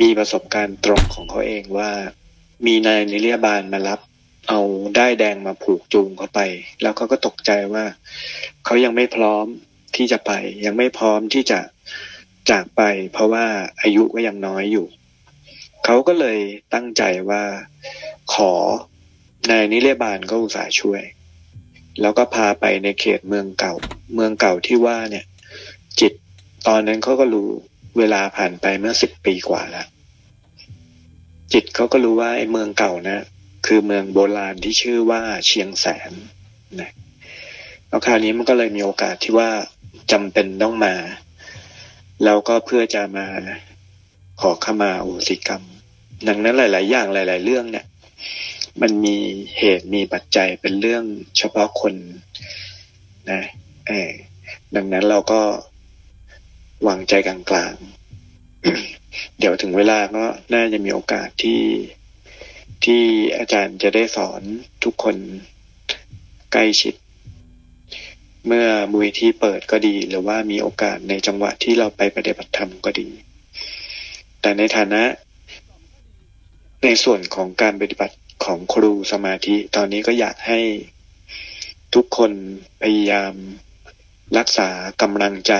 มีประสบการณ์ตรงของเขาเองว่ามีนายนิรยาบาลมารับเอาด้ายแดงมาผูกจูงเขาไปแล้วเขาก็ตกใจว่าเขายังไม่พร้อมที่จะไปยังไม่พร้อมที่จะจากไปเพราะว่าอายุก็ยังน้อยอยู่เขาก็เลยตั้งใจว่าขอนายนิรยาบาลก็อุตส่าห์ช่วยแล้วก็พาไปในเขตเมืองเก่าที่ว่าเนี่ยจิตตอนนั้นเขาก็รู้เวลาผ่านไปเมื่อ10 ปีกว่าแล้วจิตเขาก็รู้ว่าไอ้เมืองเก่านะคือเมืองโบราณที่ชื่อว่าเชียงแสนนะแล้วคราวนี้มันก็เลยมีโอกาสที่ว่าจำเป็นต้องมาแล้วก็เพื่อจะมาขอขมาโหสิกรรมดังนั้นหลายๆอย่างหลายๆเรื่องเนี่ยมันมีเหตุมีปัจจัยเป็นเรื่องเฉพาะคนนะดังนั้นเราก็วางใจกลางๆ เดี๋ยวถึงเวลาก็น่าจะมีโอกาสที่อาจารย์จะได้สอนทุกคนใกล้ชิดเมื่อมูลนิธิเปิดก็ดีหรือว่ามีโอกาสในจังหวะที่เราไปปฏิบัติธรรมก็ดีแต่ในฐานะในส่วนของการปฏิบัติของครูสมาธิตอนนี้ก็อยากให้ทุกคนพยายามรักษากำลังใจ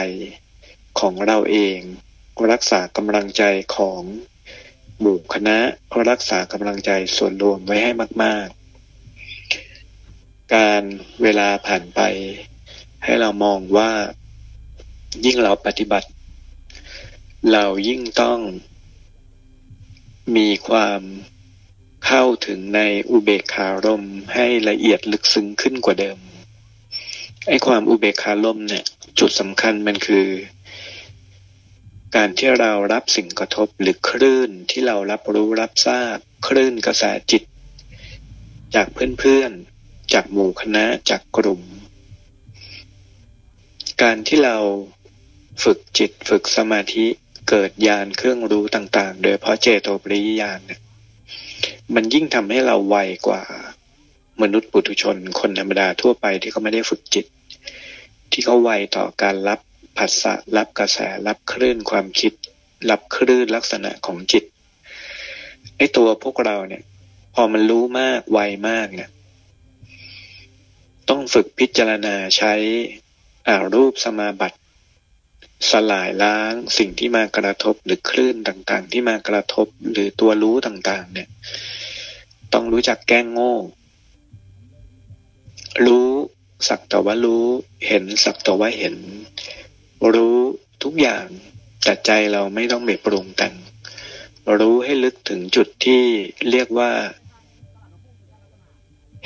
ของเราเองรักษากำลังใจของหมู่คณะรักษากำลังใจส่วนรวมไว้ให้มากๆการเวลาผ่านไปให้เรามองว่ายิ่งเราปฏิบัติเรายิ่งต้องมีความเข้าถึงในอุเบกขารมณ์ให้ละเอียดลึกซึ้งขึ้นกว่าเดิมไอ้ความอุเบกขารมณ์เนี่ยจุดสำคัญมันคือการที่เรารับสิ่งกระทบหรือคลื่นที่เรารับรู้รับทราบคลื่นกระแสจิตจากเพื่อนๆจากหมู่คณะจากกลุ่มการที่เราฝึกจิตฝึกสมาธิเกิดญาณเครื่องรู้ต่างๆโดยเพราะเจโตปริยญาณเนี่ยมันยิ่งทำให้เราไวกว่ามนุษย์ปุถุชนคนธรรมดาทั่วไปที่เขาไม่ได้ฝึกจิตที่เขาไวต่อการรับผัสสะรับกระแสรับคลื่นความคิดรับคลื่นลักษณะของจิตไอ้ตัวพวกเราเนี่ยพอมันรู้มากไวมากเนี่ยต้องฝึกพิจารณาใช้รูปสมาบัติสลายล้างสิ่งที่มากระทบหรือคลื่นต่างๆที่มากระทบหรือตัวรู้ต่างๆเนี่ยต้องรู้จักแก้งโง่รู้สักแต่ว่ารู้เห็นสักแต่ว่าเห็นรู้ทุกอย่างแต่ใจเราไม่ต้องไปปรุงแต่งรู้ให้ลึกถึงจุดที่เรียกว่า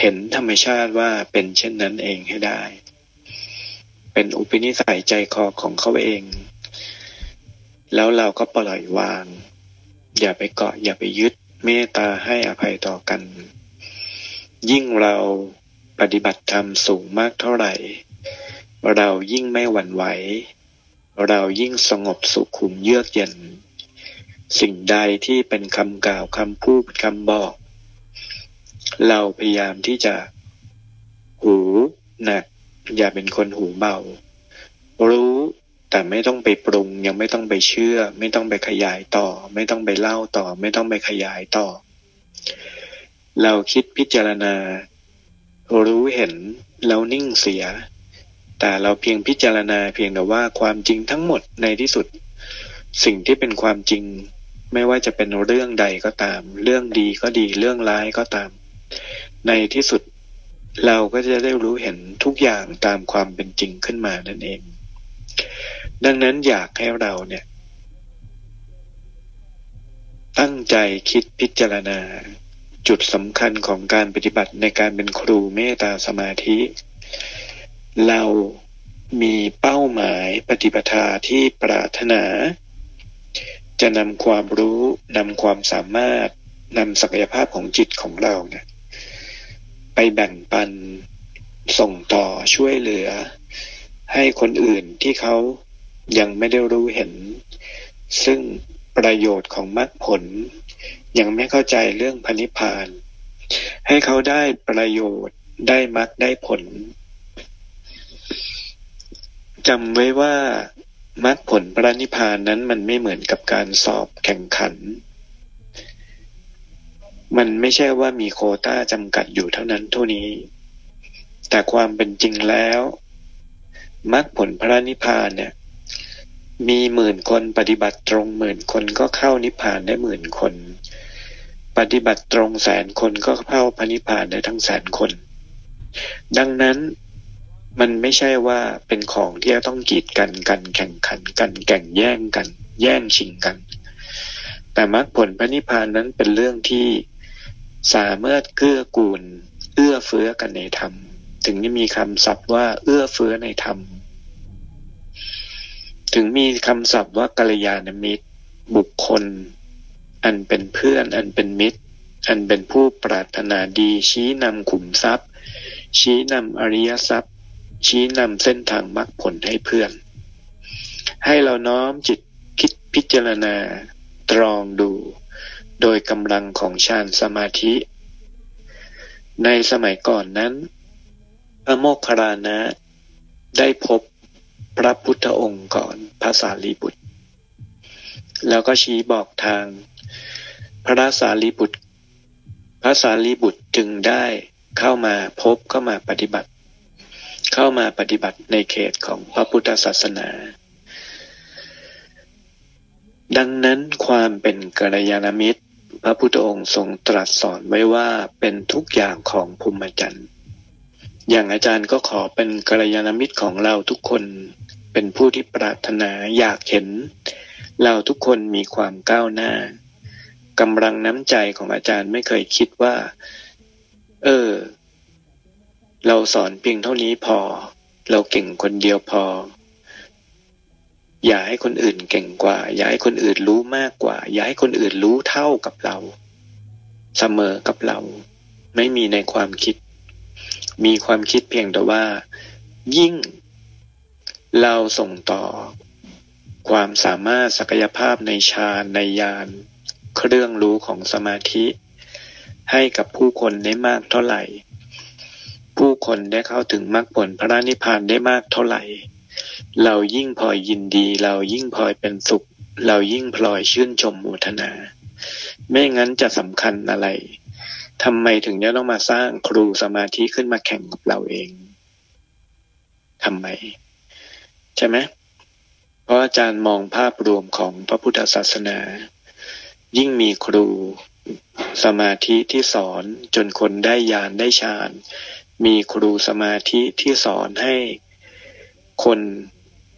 เห็นธรรมชาติว่าเป็นเช่นนั้นเองให้ได้เป็นอุปนิสัยใจคอของเขาเองแล้วเราก็ปล่อยวางอย่าไปเกาะอย่าไปยึดเมตตาให้อภัยต่อกันยิ่งเราปฏิบัติธรรมสูงมากเท่าไหร่เรายิ่งไม่หวั่นไหวเรายิ่งสงบสุขุมเยือกเย็นสิ่งใดที่เป็นคำกล่าวคำพูดคำบอกเราพยายามที่จะหูหนักอย่าเป็นคนหูเบารู้แต่ไม่ต้องไปปรุงยังไม่ต้องไปเชื่อไม่ต้องไปขยายต่อไม่ต้องไปเล่าต่อไม่ต้องไปขยายต่อเราคิดพิจารณารู้เห็นแล้วนิ่งเสียแต่เราเพียงพิจารณาเพียงแต่ว่าความจริงทั้งหมดในที่สุดสิ่งที่เป็นความจริงไม่ว่าจะเป็นเรื่องใดก็ตามเรื่องดีก็ดีเรื่องร้ายก็ตามในที่สุดเราก็จะได้รู้เห็นทุกอย่างตามความเป็นจริงขึ้นมานั่นเองดังนั้นอยากให้เราเนี่ยตั้งใจคิดพิจารณาจุดสำคัญของการปฏิบัติในการเป็นครูเมตตาสมาธิเรามีเป้าหมายปฏิปทาที่ปรารถนาจะนำความรู้นำความสามารถนำศักยภาพของจิตของเราเนี่ยไปแบ่งปันส่งต่อช่วยเหลือให้คนอื่นที่เขายังไม่ได้รู้เห็นซึ่งประโยชน์ของมรรคผลยังไม่เข้าใจเรื่องพระนิพพานให้เขาได้ประโยชน์ได้มรรคได้ผลจำไว้ว่า มรรคผลพระนิพพานนั้นมันไม่เหมือนกับการสอบแข่งขันมันไม่ใช่ว่ามีโควต้าจำกัดอยู่เท่านั้นเท่านี้แต่ความเป็นจริงแล้วมรรคผลพระนิพพานเนี่ยมีหมื่นคนปฏิบัติตรงหมื่นคนก็เข้านิพพานได้หมื่นคนปฏิบัติตรงแสนคนก็เข้าพระนิพพานได้ทั้งแสนคนดังนั้นมันไม่ใช่ว่าเป็นของที่จะต้องกีดกันกันแข่งขันกันแข่งแย่งกันแย่งชิงกันแต่มรรคผลพระนิพพานนั้นเป็นเรื่องที่สามารถเกื้อกูลเอื้อเฟื้อกันในธรรมถึงจะมีคำศัพท์ว่าเอื้อเฟื้อในธรรมถึงมีคำศัพท์ว่ากัลยาณมิตรบุคคลอันเป็นเพื่อนอันเป็นมิตรอันเป็นผู้ปรารถนาดีชี้นำขุมทรัพย์ชี้นำอริยทรัพย์ชี้นำเส้นทางมรรคผลให้เพื่อนให้เราน้อมจิตคิดพิจารณาตรองดูโดยกำลังของฌานสมาธิในสมัยก่อนนั้นพระโมคคัลลานะได้พบพระพุทธองค์ก่อนพระสารีบุตรแล้วก็ชี้บอกทางพระสารีบุตรพระสารีบุตรจึงได้เข้ามาพบเข้ามาปฏิบัติในเขตของพระพุทธศาสนาดังนั้นความเป็นกัลยาณมิตรพระพุทธองค์ทรงตรัสสอนไว้ว่าเป็นทุกอย่างของพรหมจรรย์อย่างอาจารย์ก็ขอเป็นกัลยาณมิตรของเราทุกคนเป็นผู้ที่ปรารถนาอยากเห็นเราทุกคนมีความก้าวหน้ากำลังน้ำใจของอาจารย์ไม่เคยคิดว่าเราสอนเพียงเท่านี้พอเราเก่งคนเดียวพออย่าให้คนอื่นเก่งกว่าอย่าให้คนอื่นรู้มากกว่าอย่าให้คนอื่นรู้เท่ากับเราเสมอกับเราไม่มีในความคิดมีความคิดเพียงแต่ว่ายิ่งเราส่งต่อความสามารถศักยภาพในฌานในญาณเครื่องรู้ของสมาธิให้กับผู้คนได้มากเท่าไหร่ผู้คนได้เข้าถึงมรรคผลพระนิพพานได้มากเท่าไหร่เรายิ่งพลอยยินดีเรายิ่งพลอยเป็นสุขเรายิ่งพลอยชื่นชมมูทนาไม่งั้นจะสำคัญอะไรทำไมถึงจะต้องมาสร้างครูสมาธิขึ้นมาแข่งกับเราเองทำไมใช่ไหมเพราะอาจารย์มองภาพรวมของพระพุทธศาสนายิ่งมีครูสมาธิที่สอนจนคนได้ญาณได้ฌานมีครูสมาธิที่สอนให้คน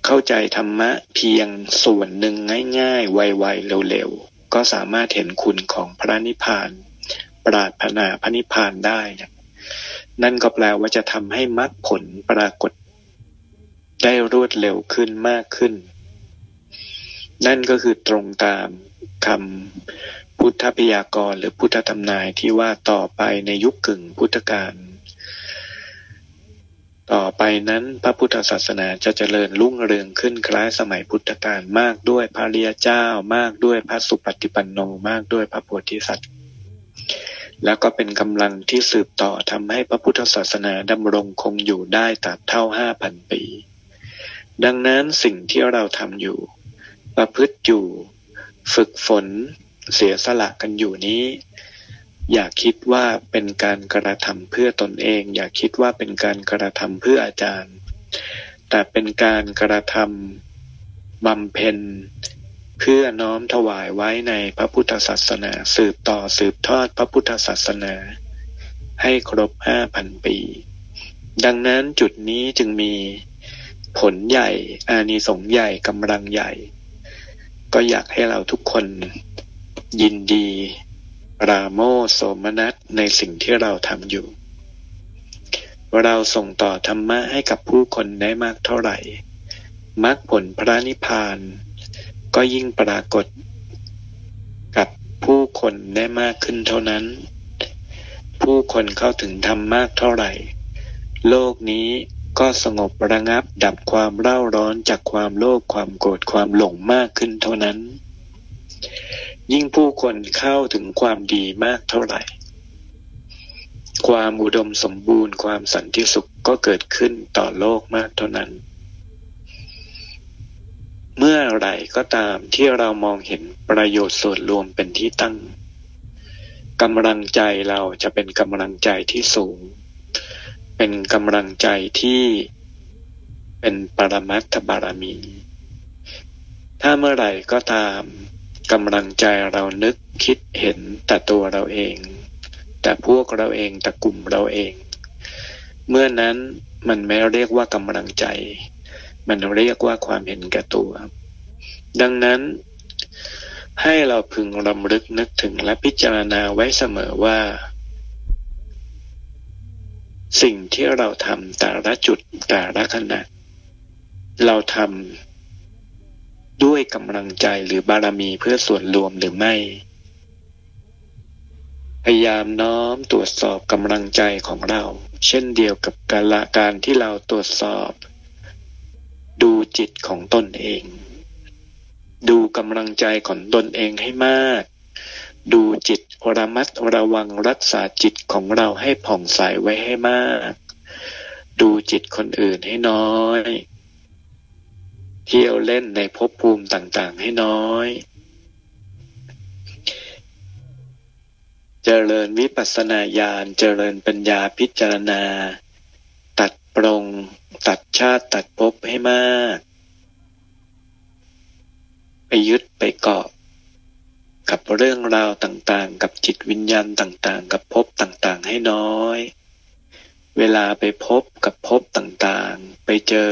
เข้าใจธรรมะเพียงส่วนหนึ่งง่ายๆไวๆเร็วๆก็สามารถเห็นคุณของพระนิพพานปรารถนาพระนิพพานได้นั่นก็แปลว่าจะทำให้มรรคผลปรากฏได้รวดเร็วขึ้นมากขึ้นนั่นก็คือตรงตามคำพุทธพยากรณ์หรือพุทธทำนายที่ว่าต่อไปในยุคกึ่งพุทธกาลต่อไปนั้นพระพุทธศาสนาจะเจริญรุ่งเรืองขึ้นคล้ายสมัยพุทธกาลมากด้วยพระอริยเจ้ามากด้วยพระสุปฏิปันโนมากด้วยพระโพธิสัตว์แล้วก็เป็นกำลังที่สืบต่อทำให้พระพุทธศาสนาดำรงคงอยู่ได้ตราบเท่า 5,000 ปีดังนั้นสิ่งที่เราทำอยู่ประพฤติอยู่ฝึกฝนเสียสละกันอยู่นี้อย่าคิดว่าเป็นการกระทำเพื่อตนเองอย่าคิดว่าเป็นการกระทำเพื่ออาจารย์แต่เป็นการกระทำบำเพ็ญเพื่อน้อมถวายไว้ในพระพุทธศาสนาสืบทอดพระพุทธศาสนาให้ครบ 5,000 ปีดังนั้นจุดนี้จึงมีผลใหญ่อานิสงส์ใหญ่กำลังใหญ่ก็อยากให้เราทุกคนยินดีปราโมทย์โสมนัสในสิ่งที่เราทำอยู่เราส่งต่อธรรมะให้กับผู้คนได้มากเท่าไหร่มรรคผลพระนิพพานก็ยิ่งปรากฏกับผู้คนได้มากขึ้นเท่านั้นผู้คนเข้าถึงธรรมมากเท่าไหร่โลกนี้ก็สงบระงับดับความเร่าร้อนจากความโลภความโกรธความหลงมากขึ้นเท่านั้นยิ่งผู้คนเข้าถึงความดีมากเท่าไหร่ความอุดมสมบูรณ์ความสันติสุขก็เกิดขึ้นต่อโลกมากเท่านั้น เมื่อไหร่ก็ตามที่เรามองเห็นประโยชน์ส่วนรวมเป็นที่ตั้งกำลังใจเราจะเป็นกำลังใจที่สูงเป็นกำลังใจที่เป็นปรมัตถบารมีถ้าเมื่อไหร่ก็ตามกำลังใจเรานึกคิดเห็นแต่ตัวเราเองแต่พวกเราเองแต่กลุ่มเราเองเมื่อนั้นมันไม่เรียกว่ากำลังใจมันเรียกว่าความเห็นแก่ตัวดังนั้นให้เราพึงรำลึกนึกถึงและพิจารณาไว้เสมอว่าสิ่งที่เราทำแต่ละจุดแต่ละขณะเราทำด้วยกำลังใจหรือบารมีเพื่อส่วนรวมหรือไม่พยายามน้อมตรวจสอบกำลังใจของเราเช่นเดียวกับการที่เราตรวจสอบดูจิตของตนเองดูกำลังใจของตนเองให้มากดูจิตระมัดระวังรักษาจิตของเราให้ผ่องใสไว้ให้มากดูจิตคนอื่นให้น้อยเที่ยวเล่นในภพภูมิต่างๆให้น้อยเจริญวิปัสสนาญาณเจริญปัญญาพิจารณาตัดปรงตัดชาติตัดภพให้มากไปยึดไปเกาะกับเรื่องราวต่างๆกับจิตวิญญาณต่างๆกับภพต่างๆให้น้อยเวลาไปพบกับภพต่างๆไปเจอ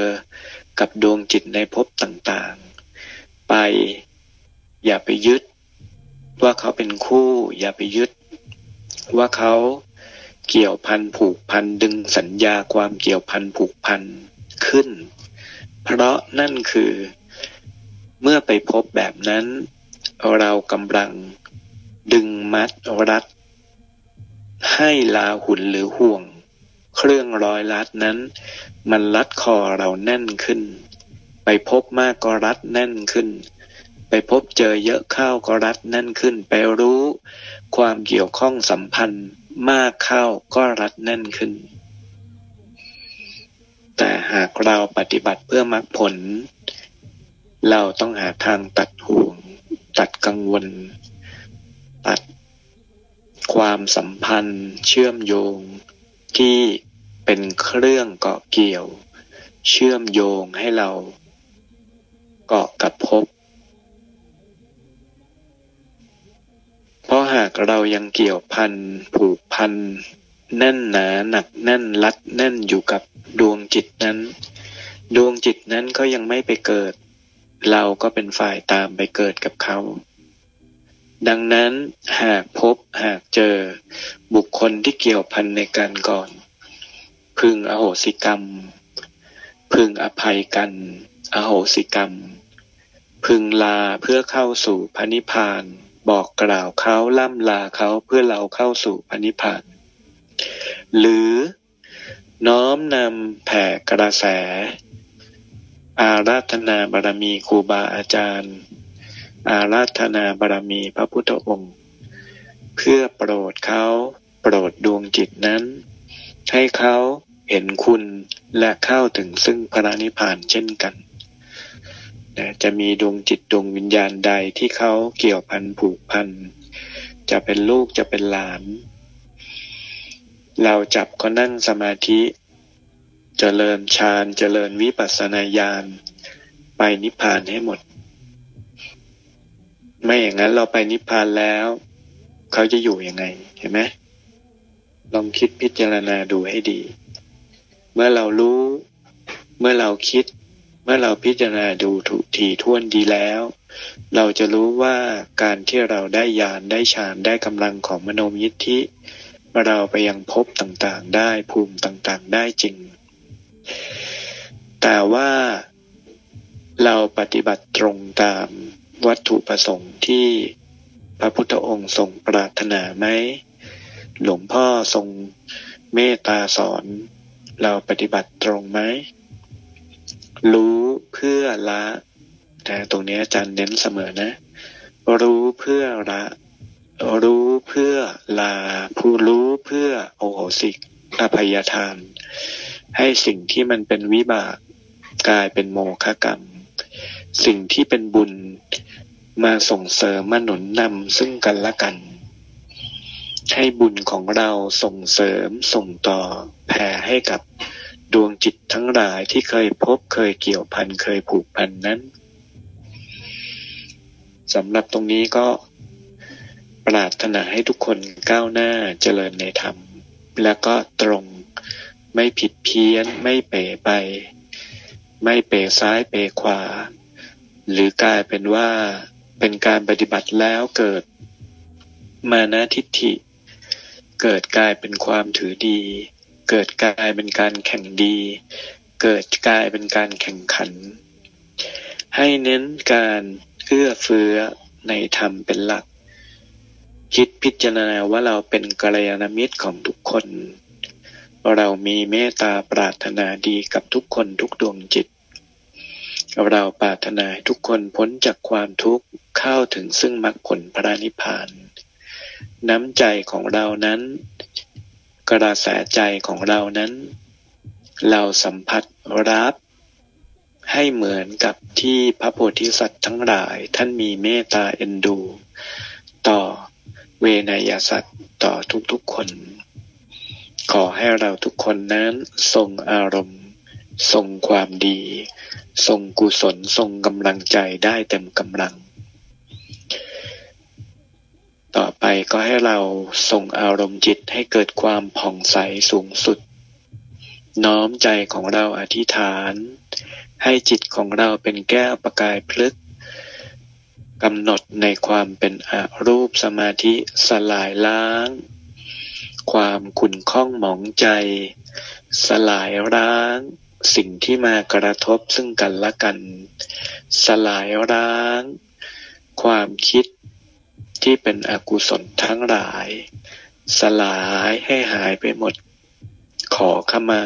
กับดวงจิตในภพต่างๆไปอย่าไปยึดว่าเขาเป็นคู่อย่าไปยึดว่าเขาเกี่ยวพันผูกพันดึงสัญญาความเกี่ยวพันผูกพันขึ้นเพราะนั่นคือเมื่อไปพบแบบนั้นเรากำลังดึงมัดรัดให้ลาหุ่นหรือห่วงเครื่องร้อยรัดนั้นมันรัดคอเราแน่นขึ้นไปพบมากก็รัดแน่นขึ้นไปพบเจอเยอะเข้าก็รัดแน่นขึ้นไปรู้ความเกี่ยวข้องสัมพันธ์มากเข้าก็รัดแน่นขึ้นแต่หากเราปฏิบัติเพื่อมรรคผลเราต้องหาทางตัดห่วงตัดกังวลตัดความสัมพันธ์เชื่อมโยงที่เป็นเครื่องเกาะเกี่ยวเชื่อมโยงให้เราเกาะกับภพเพราะหากเรายังเกี่ยวพันผูกพันแน่นหนาหนักแน่นรัดแน่นอยู่กับดวงจิตนั้นดวงจิตนั้นก็ยังไม่ไปเกิดเราก็เป็นฝ่ายตามไปเกิดกับเขาดังนั้นหากพบหากเจอบุคคลที่เกี่ยวพันในการก่อนพึงอโหสิกรรมพึงอภัยกันอโหสิกรรมพึงลาเพื่อเข้าสู่พระนิพพานบอกกล่าวเขาล่ำลาเขาเพื่อเราเข้าสู่พระนิพพานหรือน้อมนำแผ่กระแสอาราธนาบารมีครูบาอาจารย์อาราธนาบารมีพระพุทธองค์เพื่อโปรดเขาโปรดดวงจิตนั้นให้เขาเห็นคุณและเข้าถึงซึ่งพระนิพพานเช่นกันจะมีดวงจิตดวงวิญญาณใดที่เขาเกี่ยวพันผูกพันจะเป็นลูกจะเป็นหลานเราจับก็นั่งสมาธิเจริญฌานเจริญวิปัสสนาญาณไปนิพพานให้หมดไม่อย่างนั้นเราไปนิพพานแล้วเขาจะอยู่ยังไงเห็นไหมลองคิดพิจารณาดูให้ดีเมื่อเรารู้เมื่อเราคิดเมื่อเราพิจารณาดูถูกถี่ถ้วนดีแล้วเราจะรู้ว่าการที่เราได้ญาณได้ฌานได้กำลังของมโนมยิทธิเราไปยังภพต่างๆได้ภูมิต่างๆได้จริงแต่ว่าเราปฏิบัติตรงตามวัตถุประสงค์ที่พระพุทธองค์ทรงปรารถนาไหมหลวงพ่อทรงเมตตาสอนเราปฏิบัติตรงไหมรู้เพื่อละแต่ตรงนี้อาจารย์เน้นเสมอนะรู้เพื่อละรู้เพื่อลาผู้รู้เพื่อโอโหสิอภัยทานให้สิ่งที่มันเป็นวิบากกลายเป็นโมฆะกรรม สิ่งที่เป็นบุญมาส่งเสริมมาหนุนนำซึ่งกันและกันให้บุญของเราส่งเสริมส่งต่อแผ่ให้กับดวงจิตทั้งหลายที่เคยพบเคยเกี่ยวพันเคยผูกพันนั้นสำหรับตรงนี้ก็ปรารถนาให้ทุกคนก้าวหน้าเจริญในธรรมแล้วก็ตรงไม่ผิดเพี้ยนไม่เป๋ไปไม่เป๋ซ้ายเป๋ขวาหรือกลายเป็นว่าเป็นการปฏิบัติแล้วเกิดมานะทิฏฐิเกิดกลายเป็นความถือดีเกิดกลายเป็นการแข่งดีเกิดกลายเป็นการแข่งขันให้เน้นการเอื้อเฟื้อในธรรมเป็นหลักคิดพิจารณาว่าเราเป็นกัลยาณมิตรของทุกคนเรามีเมตตาปรารถนาดีกับทุกคนทุกดวงจิตเราปรารถนาให้ทุกคนพ้นจากความทุกข์เข้าถึงซึ่งมรรคผลพระนิพพานน้ำใจของเรานั้นกระแสใจของเรานั้นเราสัมผัสรับให้เหมือนกับที่พระโพธิสัตว์ทั้งหลายท่านมีเมตตาเอ็นดูต่อเวไนยสัตว์ต่อทุกๆคนขอให้เราทุกคนนั้นทรงอารมณ์ทรงความดีทรงกุศลทรงกำลังใจได้เต็มกำลังต่อไปก็ให้เราส่งอารมณ์จิตให้เกิดความผ่องใสสูงสุดน้อมใจของเราอธิษฐานให้จิตของเราเป็นแก้วประกายพลึกกำหนดในความเป็นอรูปสมาธิสลายล้างความขุ่นข้องหมองใจสลายล้างสิ่งที่มากระทบซึ่งกันและกันสลายล้างความคิดที่เป็นอกุศลทั้งหลายสลายให้หายไปหมดขอขมา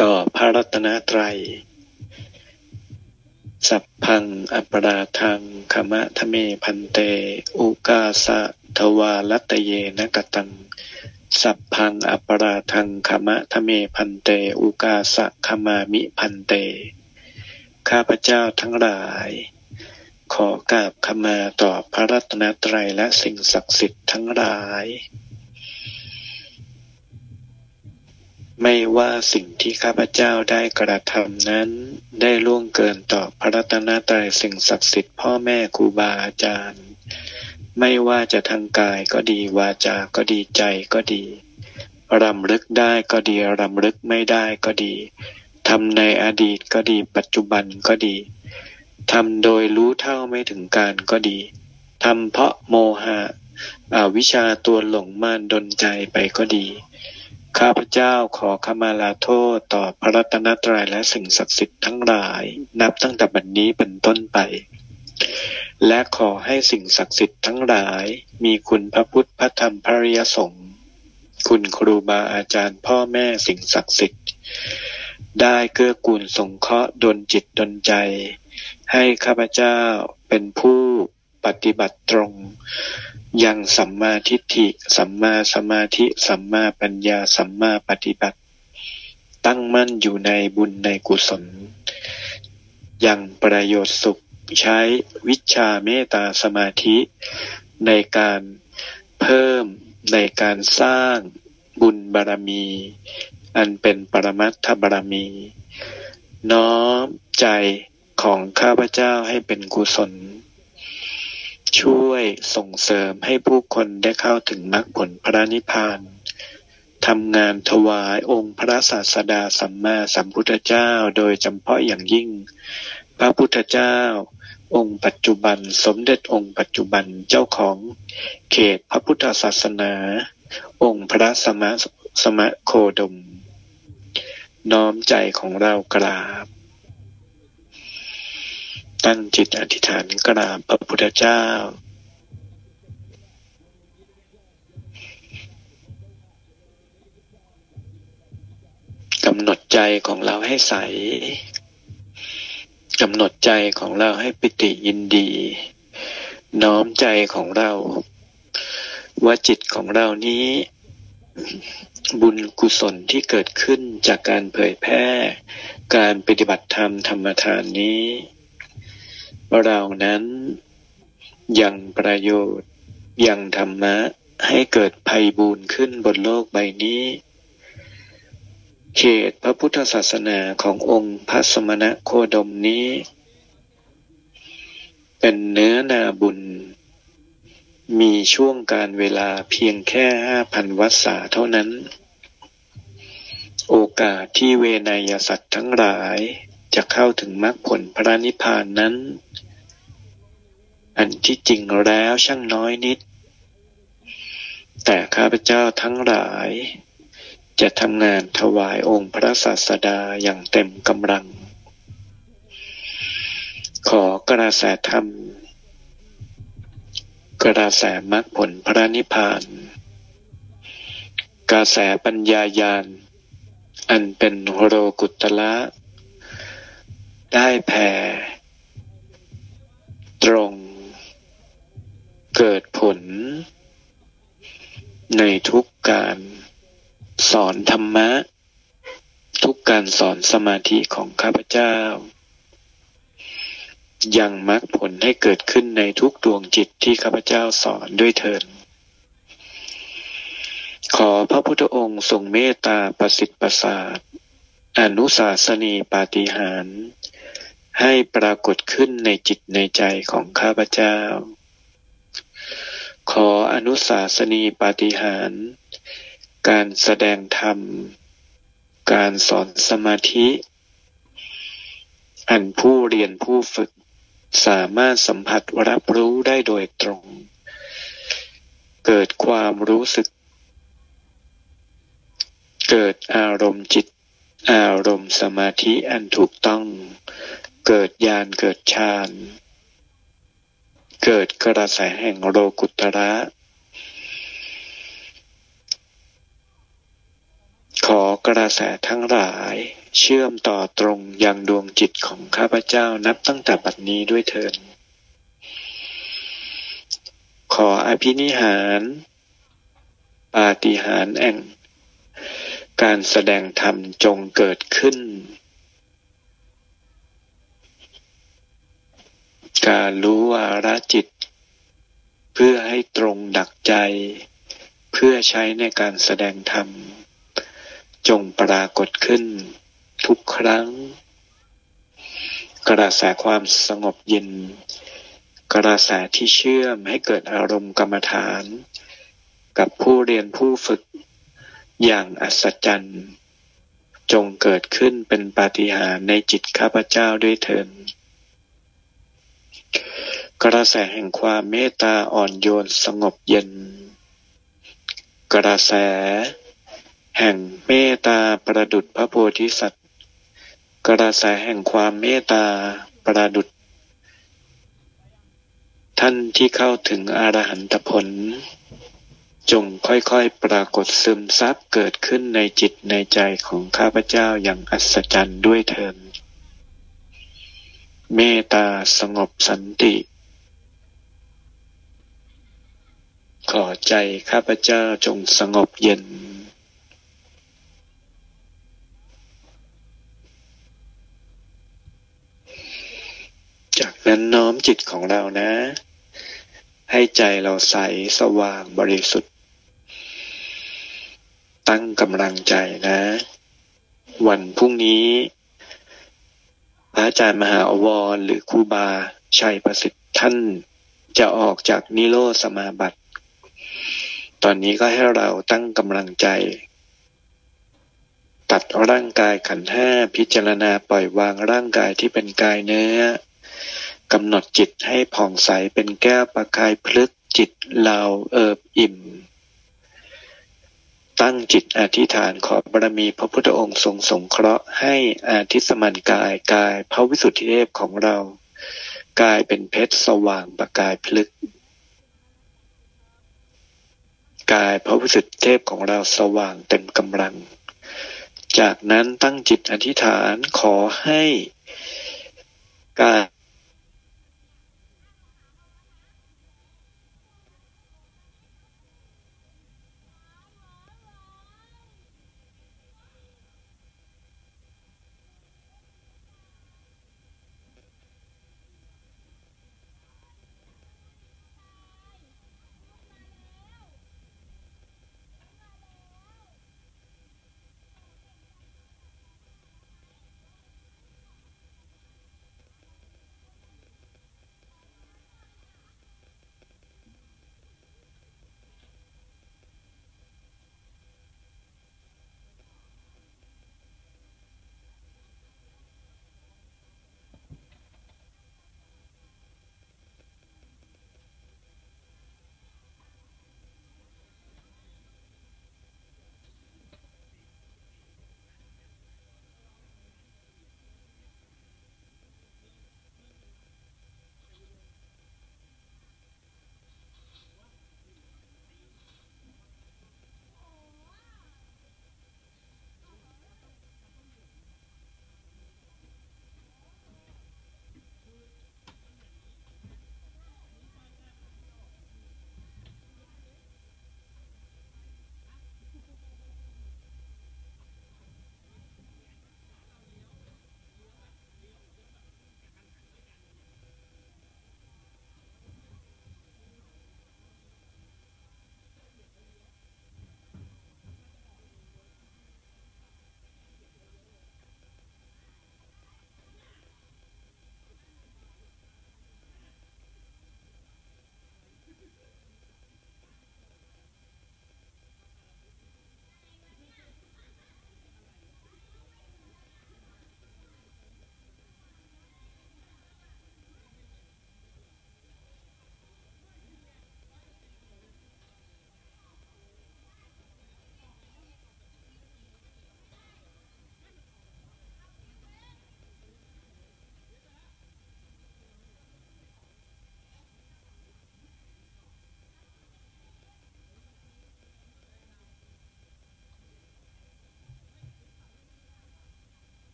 ต่อพระรัตนตรัยสัพพังอปราทังขมะทะเมพันเตอุกาสะทวารัตเยนะกตังสัพพังอปราทังขมะทะเมพันเตอุกาสะขมามิพันเตข้าพเจ้าทั้งหลายขอกราบขมาต่อพระรัตนตรัยและสิ่งศักดิ์สิทธิ์ทั้งหลายไม่ว่าสิ่งที่ข้าพเจ้าได้กระทำนั้นได้ล่วงเกินต่อพระรัตนตรัยสิ่งศักดิ์สิทธิ์พ่อแม่ครูบาอาจารย์ไม่ว่าจะทางกายก็ดีวาจาก็ดีใจก็ดีรำลึกได้ก็ดีรำลึกไม่ได้ก็ดีทำในอดีตก็ดีปัจจุบันก็ดีทำโดยรู้เท่าไม่ถึงการก็ดีทำเพราะโมหะอวิชชาตัวหลงมารดลใจไปก็ดีข้าพเจ้าขอขมาลาโทษต่อพระรัตนตรัยและสิ่งศักดิ์สิทธิ์ทั้งหลายนับตั้งแต่บัดนี้เป็นต้นไปและขอให้สิ่งศักดิ์สิทธิ์ทั้งหลายมีคุณพระพุทธพระธรรมพระอริยสงฆ์คุณครูบาอาจารย์พ่อแม่สิ่งศักดิ์สิทธิ์ได้เกื้อกูลสงเคราะห์ดลจิตดลใจให้ข้าพเจ้าเป็นผู้ปฏิบัติตรงยังสัมมาทิฏฐิสัมมาสมาธิสัมมาปัญญาสัมมาปฏิบัติตั้งมั่นอยู่ในบุญในกุศลยังประโยชน์สุขใช้วิชาเมตตาสมาธิในการเพิ่มในการสร้างบุญบารมีอันเป็นปรมัตถบารมีน้อมใจของข้าพเจ้าให้เป็นกุศลช่วยส่งเสริมให้ผู้คนได้เข้าถึงมรรคผลพระนิพพานทำงานถวายองค์พระศาสดาสัมมาสัมพุทธเจ้าโดยจำเพาะอย่างยิ่งพระพุทธเจ้าองค์ปัจจุบันสมเด็จองค์ปัจจุบันเจ้าของเขตพระพุทธศาสนาองค์พระสมณโคดมน้อมใจของเรากราบตั้งจิตอธิษฐานกราบพระพุทธเจ้ากำหนดใจของเราให้ใสกำหนดใจของเราให้ปิติยินดีน้อมใจของเราว่าจิตของเรานี้ บุญกุศลที่เกิดขึ้นจากการเผยแพร่การปฏิบัติธรรมธรรมทานนี้เรานั้นยังประโยชน์ยังธรรมะให้เกิดไพบูลย์ขึ้นบนโลกใบนี้เขตพระพุทธศาสนาขององค์พระสมณโคดมนี้เป็นเนื้อนาบุญมีช่วงการเวลาเพียงแค่ 5,000 วสาเท่านั้นโอกาสที่เวไนยสัตว์ทั้งหลายจะเข้าถึงมรรคผลพระนิพพานนั้นอันที่จริงแล้วช่างน้อยนิดแต่ข้าพเจ้าทั้งหลายจะทำงานถวายองค์พระศาสดาอย่างเต็มกำลังขอกระแสธรรมกระแสมรรคผลพระนิพพานกระแสปัญญาญาณอันเป็นโลกุตระได้แผ่ตรงเกิดผลในทุกการสอนธรรมะทุกการสอนสมาธิของข้าพเจ้ายังมรรคผลให้เกิดขึ้นในทุกดวงจิตที่ข้าพเจ้าสอนด้วยเถิดขอพระพุทธองค์ทรงเมตตาประสิทธิ์ประสาทอนุสาสนีปาฏิหาริย์ให้ปรากฏขึ้นในจิตในใจของข้าพเจ้าขออนุสาสนีปาฏิหาริย์การแสดงธรรมการสอนสมาธิอันผู้เรียนผู้ฝึกสามารถสัมผัสรับรู้ได้โดยตรงเกิดความรู้สึกเกิดอารมณ์จิตอารมณ์สมาธิอันถูกต้องเกิดญาณเกิดฌานเกิดกระแสแห่งโลกุตระขอกระแสทั้งหลายเชื่อมต่อตรงยังดวงจิตของข้าพเจ้านับตั้งแต่บัดนี้ด้วยเถิดขออภินิหารปาฏิหาริย์แห่งการแสดงธรรมจงเกิดขึ้นการรู้วาระจิตเพื่อให้ตรงดักใจเพื่อใช้ในการแสดงธรรมจงปรากฏขึ้นทุกครั้งกระแสความสงบเย็นกระแสที่เชื่อมให้เกิดอารมณ์กรรมฐานกับผู้เรียนผู้ฝึกอย่างอัศจรรย์จงเกิดขึ้นเป็นปาฏิหาริย์ในจิตข้าพเจ้าด้วยเถิดกระแสแห่งความเมตตาอ่อนโยนสงบเย็นกระแสแห่งเมตตาประดุจพระโพธิสัตว์กระแสแห่งความเมตตาประดุจท่านที่เข้าถึงอรหันตผลจงค่อยๆปรากฏซึมซับเกิดขึ้นในจิตในใจของข้าพเจ้าอย่างอัศจรรย์ด้วยเถิดเมตตาสงบสันติขอใจข้าพเจ้าจงสงบเย็นจากนั้นน้อมจิตของเรานะให้ใจเราใสสว่างบริสุทธิ์ตั้งกำลังใจนะวันพรุ่งนี้พระอาจารย์มหาอวรหรือครูบาชัยประสิทธิ์ท่านจะออกจากนิโรธสมาบัติตอนนี้ก็ให้เราตั้งกำลังใจตัดร่างกายขันธ์ห้าพิจารณาปล่อยวางร่างกายที่เป็นกายเนื้อกำหนดจิตให้ผ่องใสเป็นแก้วประกายพลึกจิตเราเอิบอิ่มตั้งจิตอธิษฐานขอบารมีพระพุทธองค์ทรงสงเคราะห์ให้อาทิสมันกายพระวิสุทธิเทพของเรากายเป็นเพชรสว่างประกายพลึกกายพระวิสุทธิเทพของเราสว่างเต็มกำลังจากนั้นตั้งจิตอธิษฐานขอให้กาย